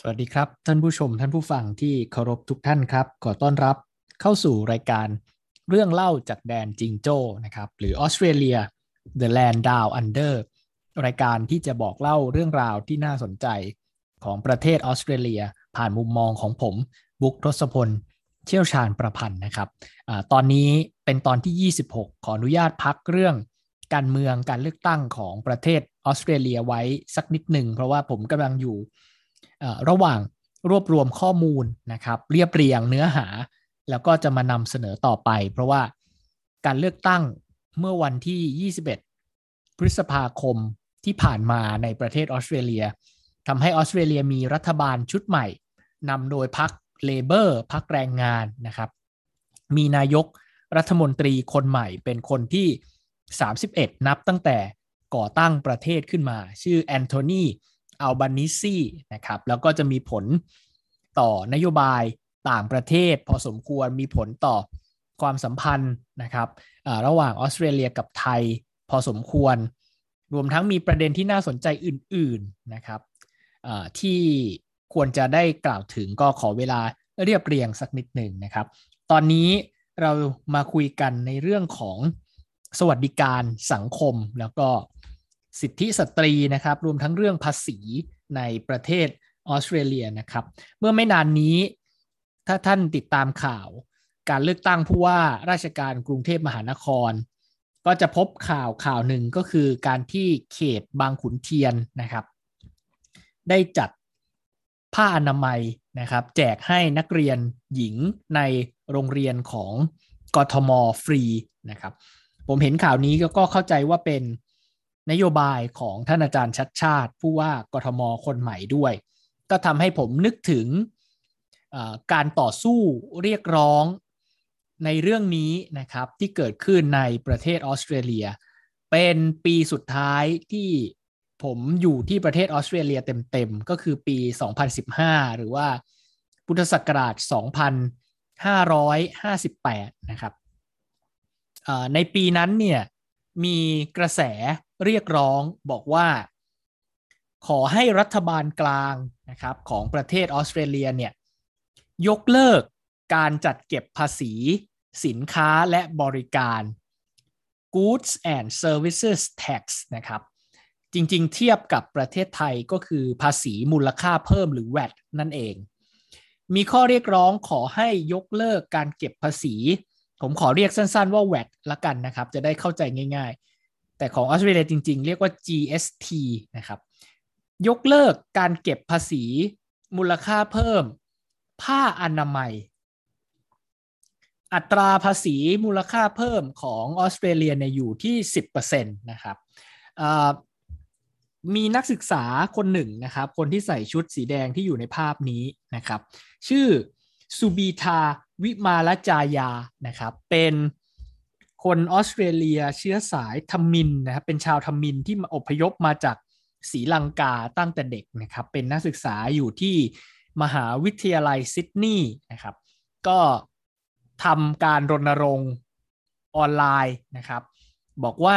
สวัสดีครับท่านผู้ชมท่านผู้ฟังที่เคารพทุกท่านครับขอต้อนรับเข้าสู่รายการเรื่องเล่าจากแดนจิงโจ้นะครับหรือออสเตรเลีย The Land Down Under รายการที่จะบอกเล่าเรื่องราวที่น่าสนใจของประเทศออสเตรเลียผ่านมุมมองของผมบุ๊คทศพลเชี่ยวชาญประพันธ์นะครับตอนนี้เป็นตอนที่26ขออนุญาตพักเรื่องการเมืองการเลือกตั้งของประเทศออสเตรเลียไว้สักนิดหนึ่งเพราะว่าผมกำลังอยู่ระหว่างรวบรวมข้อมูลนะครับเรียบเรียงเนื้อหาแล้วก็จะมานำเสนอต่อไปเพราะว่าการเลือกตั้งเมื่อวันที่21พฤษภาคมที่ผ่านมาในประเทศออสเตรเลียทำให้ออสเตรเลียมีรัฐบาลชุดใหม่นำโดยพรรคเลเบอร์พรรคแรงงานนะครับมีนายกรัฐมนตรีคนใหม่เป็นคนที่31นับตั้งแต่ก่อตั้งประเทศขึ้นมาชื่อแอนโทนีอัลบานิซีนะครับแล้วก็จะมีผลต่อนโยบายต่างประเทศพอสมควรมีผลต่อความสัมพันธ์นะครับระหว่างออสเตรเลียกับไทยพอสมควรรวมทั้งมีประเด็นที่น่าสนใจอื่นๆนะครับที่ควรจะได้กล่าวถึงก็ขอเวลาเรียบเรียงสักนิดหนึ่งนะครับตอนนี้เรามาคุยกันในเรื่องของสวัสดิการสังคมแล้วก็สิทธิสตรีนะครับรวมทั้งเรื่องภาษีในประเทศออสเตรเลียนะครับเมื่อไม่นานนี้ถ้าท่านติดตามข่าวการเลือกตั้งผู้ว่าราชการกรุงเทพมหานครก็จะพบข่าวหนึ่งก็คือการที่เขตบางขุนเทียนนะครับได้จัดผ้าอนามัยนะครับแจกให้นักเรียนหญิงในโรงเรียนของกทมฟรีนะครับผมเห็นข่าวนี้ก็เข้าใจว่าเป็นนโยบายของท่านอาจารย์ชัดชาติผู้ว่ากทมคนใหม่ด้วยก็ทำให้ผมนึกถึงการต่อสู้เรียกร้องในเรื่องนี้นะครับที่เกิดขึ้นในประเทศออสเตรเลียเป็นปีสุดท้ายที่ผมอยู่ที่ประเทศออสเตรเลียเต็มๆก็คือปี2015หรือว่าพุทธศักราช2558นะครับในปีนั้นเนี่ยมีกระแสเรียกร้องบอกว่าขอให้รัฐบาลกลางนะครับของประเทศออสเตรเลียเนี่ยยกเลิกการจัดเก็บภาษีสินค้าและบริการ Goods and Services Tax นะครับจริงๆเทียบกับประเทศไทยก็คือภาษีมูลค่าเพิ่มหรือ VAT นั่นเองมีข้อเรียกร้องขอให้ยกเลิกการเก็บภาษีผมขอเรียกสั้นๆว่า VAT ละกันนะครับจะได้เข้าใจง่ายๆแต่ของออสเตรเลียจริงๆเรียกว่า GST นะครับยกเลิกการเก็บภาษีมูลค่าเพิ่มผ้าอนามัยอัตราภาษีมูลค่าเพิ่มของออสเตรเลียเนี่ยอยู่ที่ 10% นะครับมีนักศึกษาคนหนึ่งนะครับคนที่ใส่ชุดสีแดงที่อยู่ในภาพนี้นะครับชื่อสุบีธาวิมาลจายานะครับเป็นคนออสเตรเลียเชื้อสายทัมมินนะครับเป็นชาวทัมมินที่อพยพมาจากศรีลังกาตั้งแต่เด็กนะครับเป็นนักศึกษาอยู่ที่มหาวิทยาลัยซิดนีย์นะครับก็ทำการรณรงค์ออนไลน์นะครับบอกว่า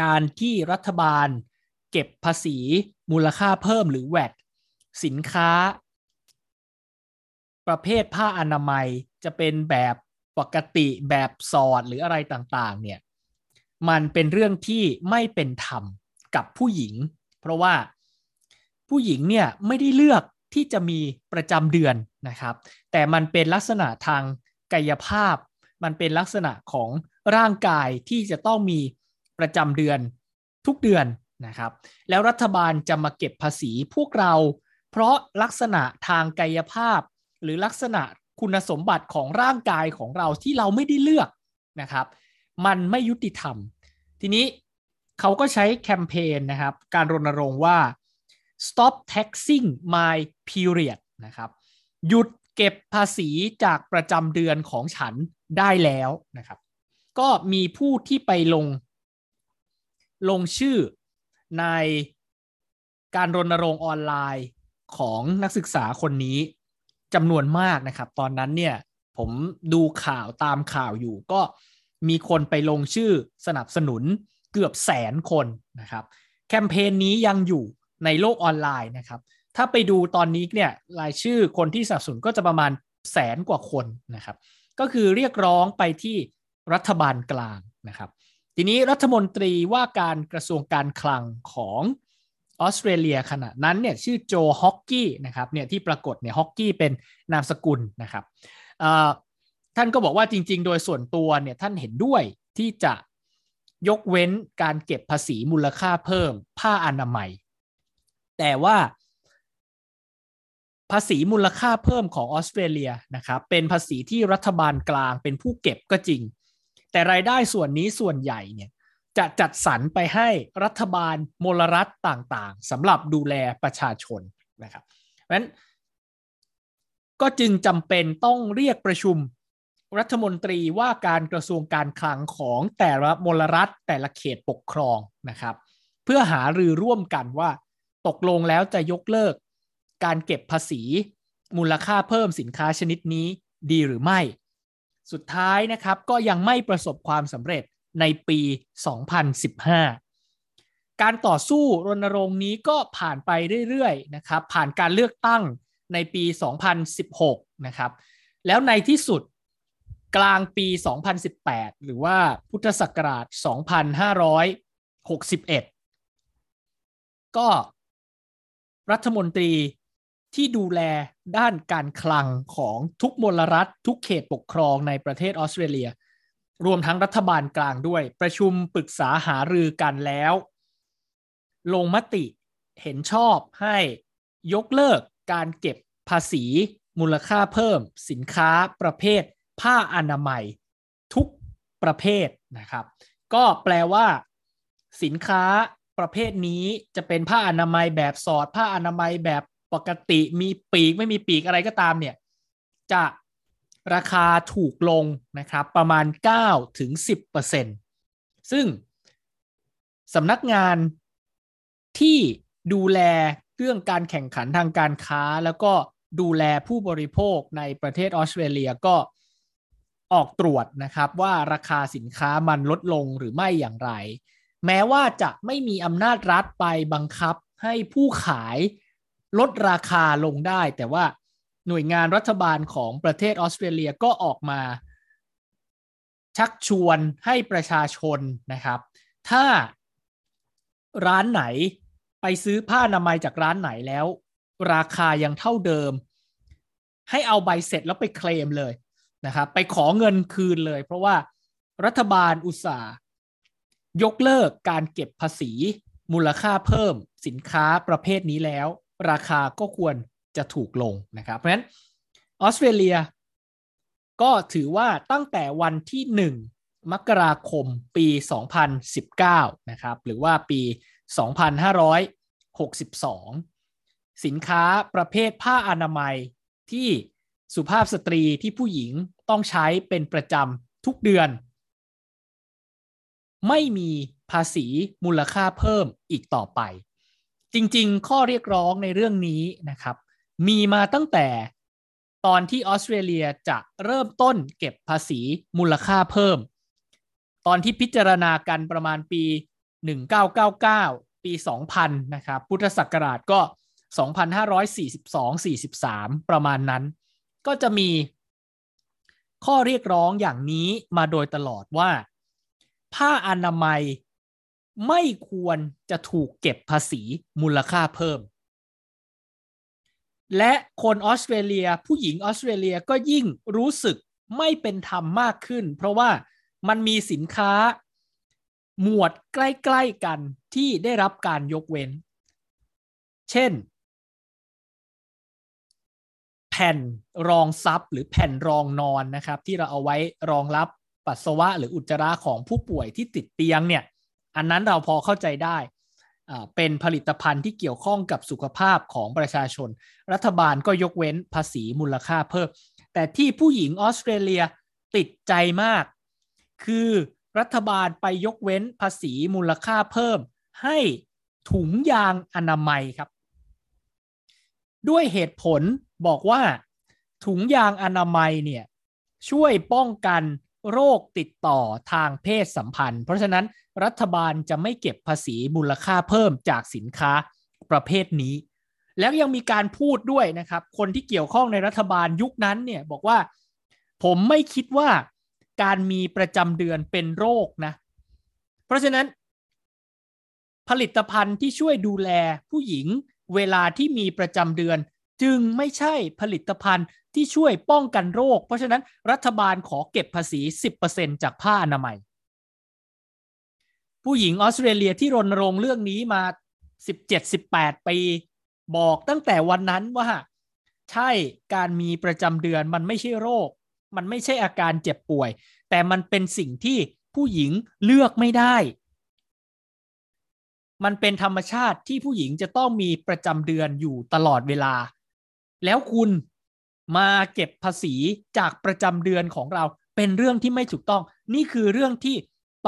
การที่รัฐบาลเก็บภาษีมูลค่าเพิ่มหรือ VAT สินค้าประเภทผ้าอนามัยจะเป็นแบบปกติแบบสอดหรืออะไรต่างๆเนี่ยมันเป็นเรื่องที่ไม่เป็นธรรมกับผู้หญิงเพราะว่าผู้หญิงเนี่ยไม่ได้เลือกที่จะมีประจำเดือนนะครับแต่มันเป็นลักษณะทางกายภาพมันเป็นลักษณะของร่างกายที่จะต้องมีประจำเดือนทุกเดือนนะครับแล้วรัฐบาลจะมาเก็บภาษีพวกเราเพราะลักษณะทางกายภาพหรือลักษณะคุณสมบัติของร่างกายของเราที่เราไม่ได้เลือกนะครับมันไม่ยุติธรรมทีนี้เขาก็ใช้แคมเปญนะครับการรณรงค์ว่า Stop taxing my period นะครับหยุดเก็บภาษีจากประจำเดือนของฉันได้แล้วนะครับก็มีผู้ที่ไปลงชื่อในการรณรงค์ออนไลน์ของนักศึกษาคนนี้จำนวนมากนะครับตอนนั้นเนี่ยผมดูข่าวตามข่าวอยู่ก็มีคนไปลงชื่อสนับสนุนเกือบ100,000 คนนะครับแคมเปญนี้ยังอยู่ในโลกออนไลน์นะครับ ถ้าไปดูตอนนี้เนี่ยรายชื่อคนที่สนับสนุนก็จะประมาณ100,000 กว่าคนนะครับก็คือเรียกร้องไปที่รัฐบาลกลางนะครับทีนี้รัฐมนตรีว่าการกระทรวงการคลังของออสเตรเลียขณะนั้นเนี่ยชื่อโจฮอกกี้นะครับเนี่ยที่ปรากฏเนี่ยฮอกกี้เป็นนามสกุลนะครับท่านก็บอกว่าจริงๆโดยส่วนตัวเนี่ยท่านเห็นด้วยที่จะยกเว้นการเก็บภาษีมูลค่าเพิ่มผ้าอนามัยแต่ว่าภาษีมูลค่าเพิ่มของออสเตรเลียนะครับเป็นภาษีที่รัฐบาลกลางเป็นผู้เก็บก็จริงแต่รายได้ส่วนนี้ส่วนใหญ่เนี่ยจะจัดสรรไปให้รัฐบาลมลรัฐต่างๆสำหรับดูแลประชาชนนะครับเพราะฉะนั้นก็จึงจำเป็นต้องเรียกประชุมรัฐมนตรีว่าการกระทรวงการคลังของแต่ละมลรัฐแต่ละเขตปกครองนะครับเพื่อหารือร่วมกันว่าตกลงแล้วจะยกเลิกการเก็บภาษีมูลค่าเพิ่มสินค้าชนิดนี้ดีหรือไม่สุดท้ายนะครับก็ยังไม่ประสบความสำเร็จในปี 2015 การต่อสู้รณรงค์นี้ก็ผ่านไปเรื่อยๆนะครับผ่านการเลือกตั้งในปี 2016 นะครับแล้วในที่สุดกลางปี 2018 หรือว่าพุทธศักราช 2561 ก็รัฐมนตรีที่ดูแลด้านการคลังของทุกมลรัฐทุกเขตปกครองในประเทศออสเตรเลียรวมทั้งรัฐบาลกลางด้วยประชุมปรึกษาหารือกันแล้วลงมติเห็นชอบให้ยกเลิกการเก็บภาษีมูลค่าเพิ่มสินค้าประเภทผ้าอนามัยทุกประเภทนะครับก็แปลว่าสินค้าประเภทนี้จะเป็นผ้าอนามัยแบบสอดผ้าอนามัยแบบปกติมีปีกไม่มีปีกอะไรก็ตามเนี่ยจะราคาถูกลงนะครับประมาณ 9-10% ซึ่งสำนักงานที่ดูแลเรื่องการแข่งขันทางการค้าแล้วก็ดูแลผู้บริโภคในประเทศออสเตรเลียก็ออกตรวจนะครับว่าราคาสินค้ามันลดลงหรือไม่อย่างไรแม้ว่าจะไม่มีอำนาจรัฐไปบังคับให้ผู้ขายลดราคาลงได้แต่ว่าหน่วยงานรัฐบาลของประเทศออสเตรเลียก็ออกมาชักชวนให้ประชาชนนะครับถ้าร้านไหนไปซื้อผ้าอนามัยจากร้านไหนแล้วราคายังเท่าเดิมให้เอาใบเสร็จแล้วไปเคลมเลยนะครับไปขอเงินคืนเลยเพราะว่ารัฐบาลอุตส่าห์ยกเลิกการเก็บภาษีมูลค่าเพิ่มสินค้าประเภทนี้แล้วราคาก็ควรจะถูกลงนะครับเพราะฉะนั้นออสเตรเลียก็ถือว่าตั้งแต่วันที่1มกราคมปี 2019 นะครับหรือว่าปี 2562 สินค้าประเภทผ้าอนามัยที่สุภาพสตรีที่ผู้หญิงต้องใช้เป็นประจำทุกเดือนไม่มีภาษีมูลค่าเพิ่มอีกต่อไปจริงๆข้อเรียกร้องในเรื่องนี้นะครับมีมาตั้งแต่ตอนที่ออสเตรเลียจะเริ่มต้นเก็บภาษีมูลค่าเพิ่มตอนที่พิจารณากันประมาณปี1999ปี2000นะครับพุทธศักราชก็ 2542-43 ประมาณนั้นก็จะมีข้อเรียกร้องอย่างนี้มาโดยตลอดว่าผ้าอนามัยไม่ควรจะถูกเก็บภาษีมูลค่าเพิ่มและคนออสเตรเลียผู้หญิงออสเตรเลียก็ยิ่งรู้สึกไม่เป็นธรรมมากขึ้นเพราะว่ามันมีสินค้าหมวดใกล้ๆกันที่ได้รับการยกเว้นเช่นแผ่นรองซับหรือแผ่นรองนอนนะครับที่เราเอาไว้รองรับปัสสาวะหรืออุจจาระของผู้ป่วยที่ติดเตียงเนี่ยอันนั้นเราพอเข้าใจได้เป็นผลิตภัณฑ์ที่เกี่ยวข้องกับสุขภาพของประชาชนรัฐบาลก็ยกเว้นภาษีมูลค่าเพิ่มแต่ที่ผู้หญิงออสเตรเลียติดใจมากคือรัฐบาลไปยกเว้นภาษีมูลค่าเพิ่มให้ถุงยางอนามัยครับด้วยเหตุผลบอกว่าถุงยางอนามัยเนี่ยช่วยป้องกันโรคติดต่อทางเพศสัมพันธ์เพราะฉะนั้นรัฐบาลจะไม่เก็บภาษีมูลค่าเพิ่มจากสินค้าประเภทนี้ แล้วยังมีการพูดด้วยนะครับคนที่เกี่ยวข้องในรัฐบาลยุคนั้นเนี่ยบอกว่าผมไม่คิดว่าการมีประจำเดือนเป็นโรคนะเพราะฉะนั้นผลิตภัณฑ์ที่ช่วยดูแลผู้หญิงเวลาที่มีประจำเดือนจึงไม่ใช่ผลิตภัณฑ์ที่ช่วยป้องกันโรคเพราะฉะนั้นรัฐบาลขอเก็บภาษี 10% จากผ้าอนามัยผู้หญิงออสเตรเลียที่รณรงค์เรื่องนี้มา 17-18 ปีบอกตั้งแต่วันนั้นว่าใช่การมีประจำเดือนมันไม่ใช่โรคมันไม่ใช่อาการเจ็บป่วยแต่มันเป็นสิ่งที่ผู้หญิงเลือกไม่ได้มันเป็นธรรมชาติที่ผู้หญิงจะต้องมีประจำเดือนอยู่ตลอดเวลาแล้วคุณมาเก็บภาษีจากประจำเดือนของเราเป็นเรื่องที่ไม่ถูกต้องนี่คือเรื่องที่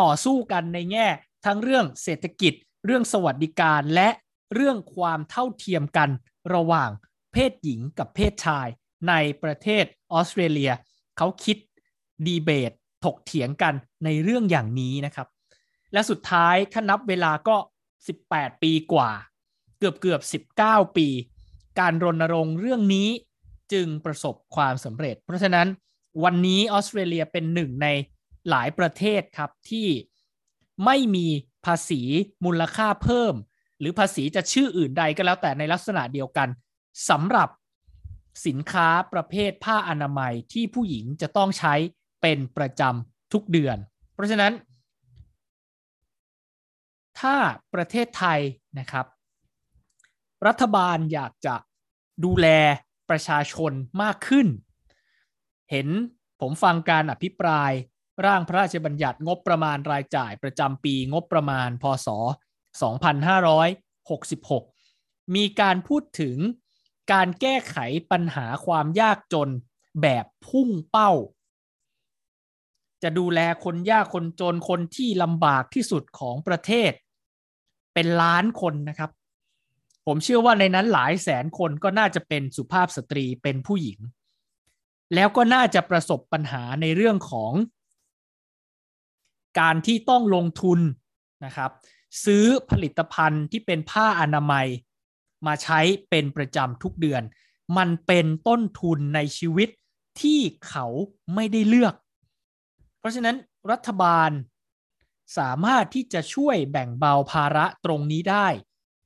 ต่อสู้กันในแง่ทั้งเรื่องเศรษฐกิจเรื่องสวัสดิการและเรื่องความเท่าเทียมกันระหว่างเพศหญิงกับเพศชายในประเทศออสเตรเลียเขาคิดดีเบตถกเถียงกันในเรื่องอย่างนี้นะครับและสุดท้ายถ้านับเวลาก็18 ปีกว่าเกือบ19 ปีการรณรงค์เรื่องนี้จึงประสบความสำเร็จเพราะฉะนั้นวันนี้ออสเตรเลียเป็นหนึ่งในหลายประเทศครับที่ไม่มีภาษีมูลค่าเพิ่มหรือภาษีจะชื่ออื่นใดก็แล้วแต่ในลักษณะเดียวกันสำหรับสินค้าประเภทผ้าอนามัยที่ผู้หญิงจะต้องใช้เป็นประจำทุกเดือนเพราะฉะนั้นถ้าประเทศไทยนะครับรัฐบาลอยากจะดูแลประชาชนมากขึ้นเห็นผมฟังการอภิปรายร่างพระราชบัญญัติงบประมาณรายจ่ายประจำปีงบประมาณพ.ศ. 2566มีการพูดถึงการแก้ไขปัญหาความยากจนแบบพุ่งเป้าจะดูแลคนยากคนจนคนที่ลำบากที่สุดของประเทศเป็นล้านคนนะครับผมเชื่อว่าในนั้นหลายแสนคนก็น่าจะเป็นสุภาพสตรีเป็นผู้หญิงแล้วก็น่าจะประสบปัญหาในเรื่องของการที่ต้องลงทุนนะครับซื้อผลิตภัณฑ์ที่เป็นผ้าอนามัยมาใช้เป็นประจำทุกเดือนมันเป็นต้นทุนในชีวิตที่เขาไม่ได้เลือกเพราะฉะนั้นรัฐบาลสามารถที่จะช่วยแบ่งเบาภาระตรงนี้ได้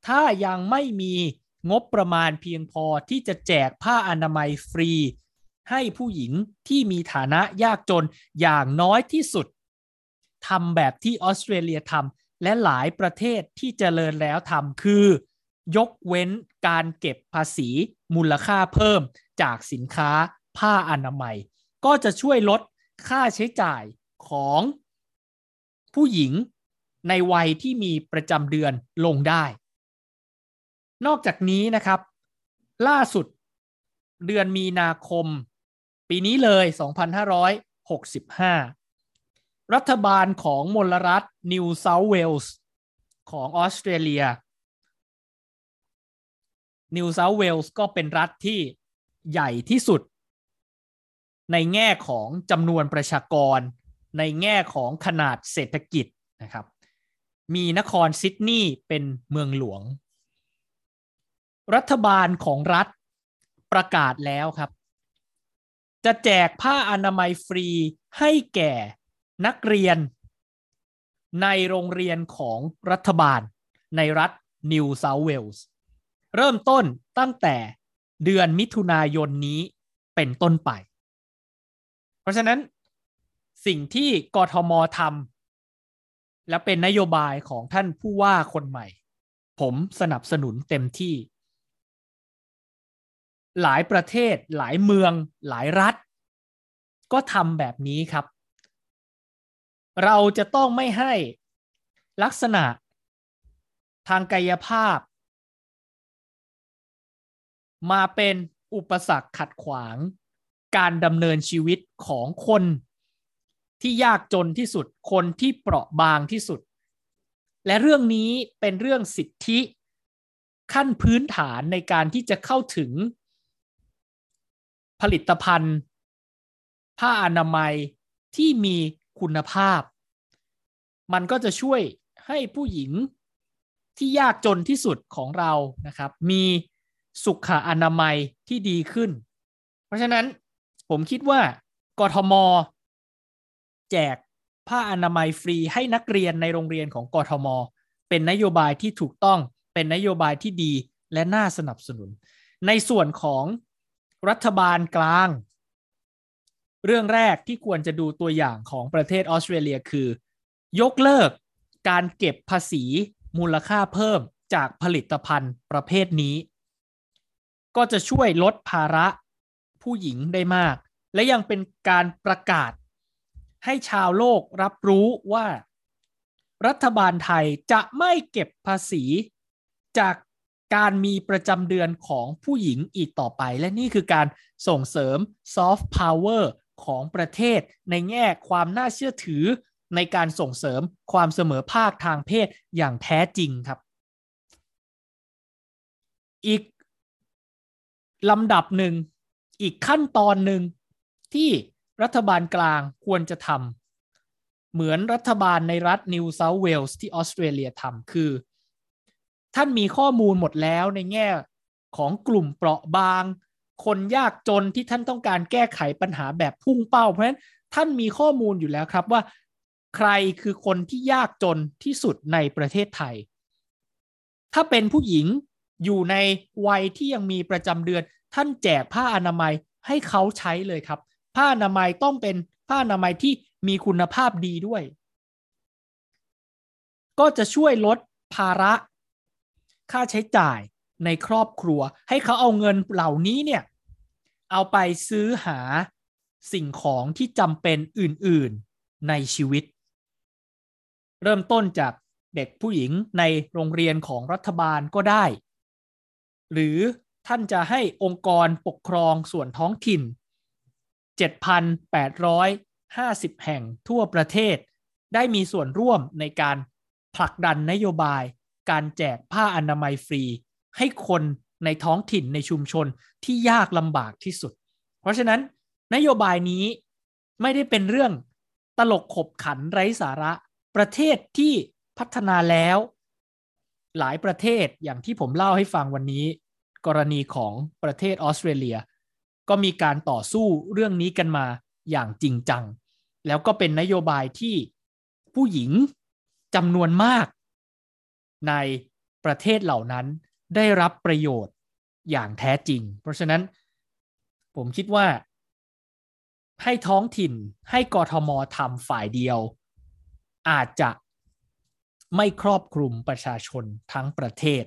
ถ้ายังไม่มีงบประมาณเพียงพอที่จะแจกผ้าอนามัยฟรีให้ผู้หญิงที่มีฐานะยากจนอย่างน้อยที่สุดทำแบบที่ออสเตรเลียทำและหลายประเทศที่เจริญแล้วทำคือยกเว้นการเก็บภาษีมูลค่าเพิ่มจากสินค้าผ้าอนามัยก็จะช่วยลดค่าใช้จ่ายของผู้หญิงในวัยที่มีประจำเดือนลงได้นอกจากนี้นะครับล่าสุดเดือนมีนาคมปีนี้เลย2565รัฐบาลของมลรัฐนิวเซาท์เวลส์ของออสเตรเลียนิวเซาท์เวลส์ก็เป็นรัฐที่ใหญ่ที่สุดในแง่ของจำนวนประชากรในแง่ของขนาดเศรษฐกิจนะครับมีนครซิดนีย์เป็นเมืองหลวงรัฐบาลของรัฐประกาศแล้วครับจะแจกผ้าอนามัยฟรีให้แก่นักเรียนในโรงเรียนของรัฐบาลในรัฐนิวเซาท์เวลส์เริ่มต้นตั้งแต่เดือนมิถุนายนนี้เป็นต้นไปเพราะฉะนั้นสิ่งที่กทม.ทำและเป็นนโยบายของท่านผู้ว่าคนใหม่ผมสนับสนุนเต็มที่หลายประเทศหลายเมืองหลายรัฐก็ทำแบบนี้ครับเราจะต้องไม่ให้ลักษณะทางกายภาพมาเป็นอุปสรรคขัดขวางการดำเนินชีวิตของคนที่ยากจนที่สุดคนที่เปราะบางที่สุดและเรื่องนี้เป็นเรื่องสิทธิขั้นพื้นฐานในการที่จะเข้าถึงผลิตภัณฑ์ผ้าอนามัยที่มีคุณภาพมันก็จะช่วยให้ผู้หญิงที่ยากจนที่สุดของเรานะครับมี สุขอนามัยที่ดีขึ้นเพราะฉะนั้นผมคิดว่ากทม.แจกผ้าอนามัยฟรีให้นักเรียนในโรงเรียนของกทม.เป็นนโยบายที่ถูกต้องเป็นนโยบายที่ดีและน่าสนับสนุนในส่วนของรัฐบาลกลางเรื่องแรกที่ควรจะดูตัวอย่างของประเทศออสเตรเลียคือยกเลิกการเก็บภาษีมูลค่าเพิ่มจากผลิตภัณฑ์ประเภทนี้ก็จะช่วยลดภาระผู้หญิงได้มากและยังเป็นการประกาศให้ชาวโลกรับรู้ว่ารัฐบาลไทยจะไม่เก็บภาษีจากการมีประจำเดือนของผู้หญิงอีกต่อไปและนี่คือการส่งเสริมซอฟต์พาวเวอร์ของประเทศในแง่ความน่าเชื่อถือในการส่งเสริมความเสมอภาคทางเพศอย่างแท้จริงครับอีกลำดับหนึ่งอีกขั้นตอนหนึ่งที่รัฐบาลกลางควรจะทำเหมือนรัฐบาลในรัฐนิวเซาท์เวลส์ที่ออสเตรเลียทำคือท่านมีข้อมูลหมดแล้วในแง่ของกลุ่มเปราะบางคนยากจนที่ท่านต้องการแก้ไขปัญหาแบบพุ่งเป้าเพราะฉะนั้นท่านมีข้อมูลอยู่แล้วครับว่าใครคือคนที่ยากจนที่สุดในประเทศไทยถ้าเป็นผู้หญิงอยู่ในวัยที่ยังมีประจำเดือนท่านแจกผ้าอนามัยให้เขาใช้เลยครับผ้าอนามัยต้องเป็นผ้าอนามัยที่มีคุณภาพดีด้วยก็จะช่วยลดภาระค่าใช้จ่ายในครอบครัวให้เขาเอาเงินเหล่านี้เนี่ยเอาไปซื้อหาสิ่งของที่จำเป็นอื่นๆในชีวิตเริ่มต้นจากเด็กผู้หญิงในโรงเรียนของรัฐบาลก็ได้หรือท่านจะให้องค์กรปกครองส่วนท้องถิ่น 7,850 แห่งทั่วประเทศได้มีส่วนร่วมในการผลักดันนโยบายการแจกผ้าอนามัยฟรีให้คนในท้องถิ่นในชุมชนที่ยากลำบากที่สุดเพราะฉะนั้นนโยบายนี้ไม่ได้เป็นเรื่องตลกขบขันไร้สาระประเทศที่พัฒนาแล้วหลายประเทศอย่างที่ผมเล่าให้ฟังวันนี้กรณีของประเทศออสเตรเลียก็มีการต่อสู้เรื่องนี้กันมาอย่างจริงจังแล้วก็เป็นนโยบายที่ผู้หญิงจำนวนมากในประเทศเหล่านั้นได้รับประโยชน์อย่างแท้จริงเพราะฉะนั้นผมคิดว่าให้ท้องถิ่นให้กทม.ทำฝ่ายเดียวอาจจะไม่ครอบคลุมประชาชนทั้งประเทศ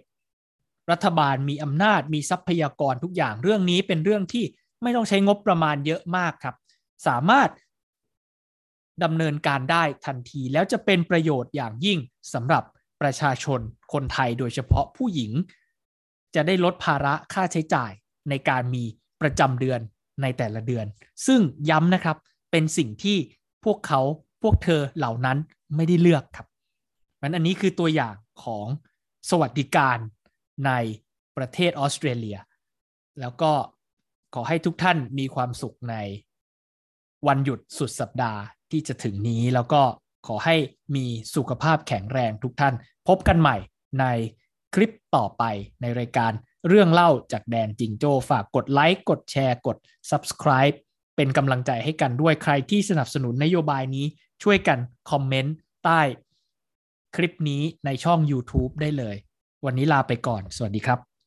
รัฐบาลมีอำนาจมีทรัพยากรทุกอย่างเรื่องนี้เป็นเรื่องที่ไม่ต้องใช้งบประมาณเยอะมากครับสามารถดำเนินการได้ทันทีแล้วจะเป็นประโยชน์อย่างยิ่งสำหรับประชาชนคนไทยโดยเฉพาะผู้หญิงจะได้ลดภาระค่าใช้จ่ายในการมีประจำเดือนในแต่ละเดือนซึ่งย้ำนะครับเป็นสิ่งที่พวกเธอเหล่านั้นไม่ได้เลือกครับงั้นอันนี้คือตัวอย่างของสวัสดิการในประเทศออสเตรเลียแล้วก็ขอให้ทุกท่านมีความสุขในวันหยุดสุดสัปดาห์ที่จะถึงนี้แล้วก็ขอให้มีสุขภาพแข็งแรงทุกท่านพบกันใหม่ในคลิปต่อไปในรายการเรื่องเล่าจากแดนจิงโจ้ฝากกดไลค์กดแชร์กด Subscribe เป็นกำลังใจให้กันด้วยใครที่สนับสนุนนโยบายนี้ช่วยกันคอมเมนต์ใต้คลิปนี้ในช่อง YouTube ได้เลยวันนี้ลาไปก่อนสวัสดีครับ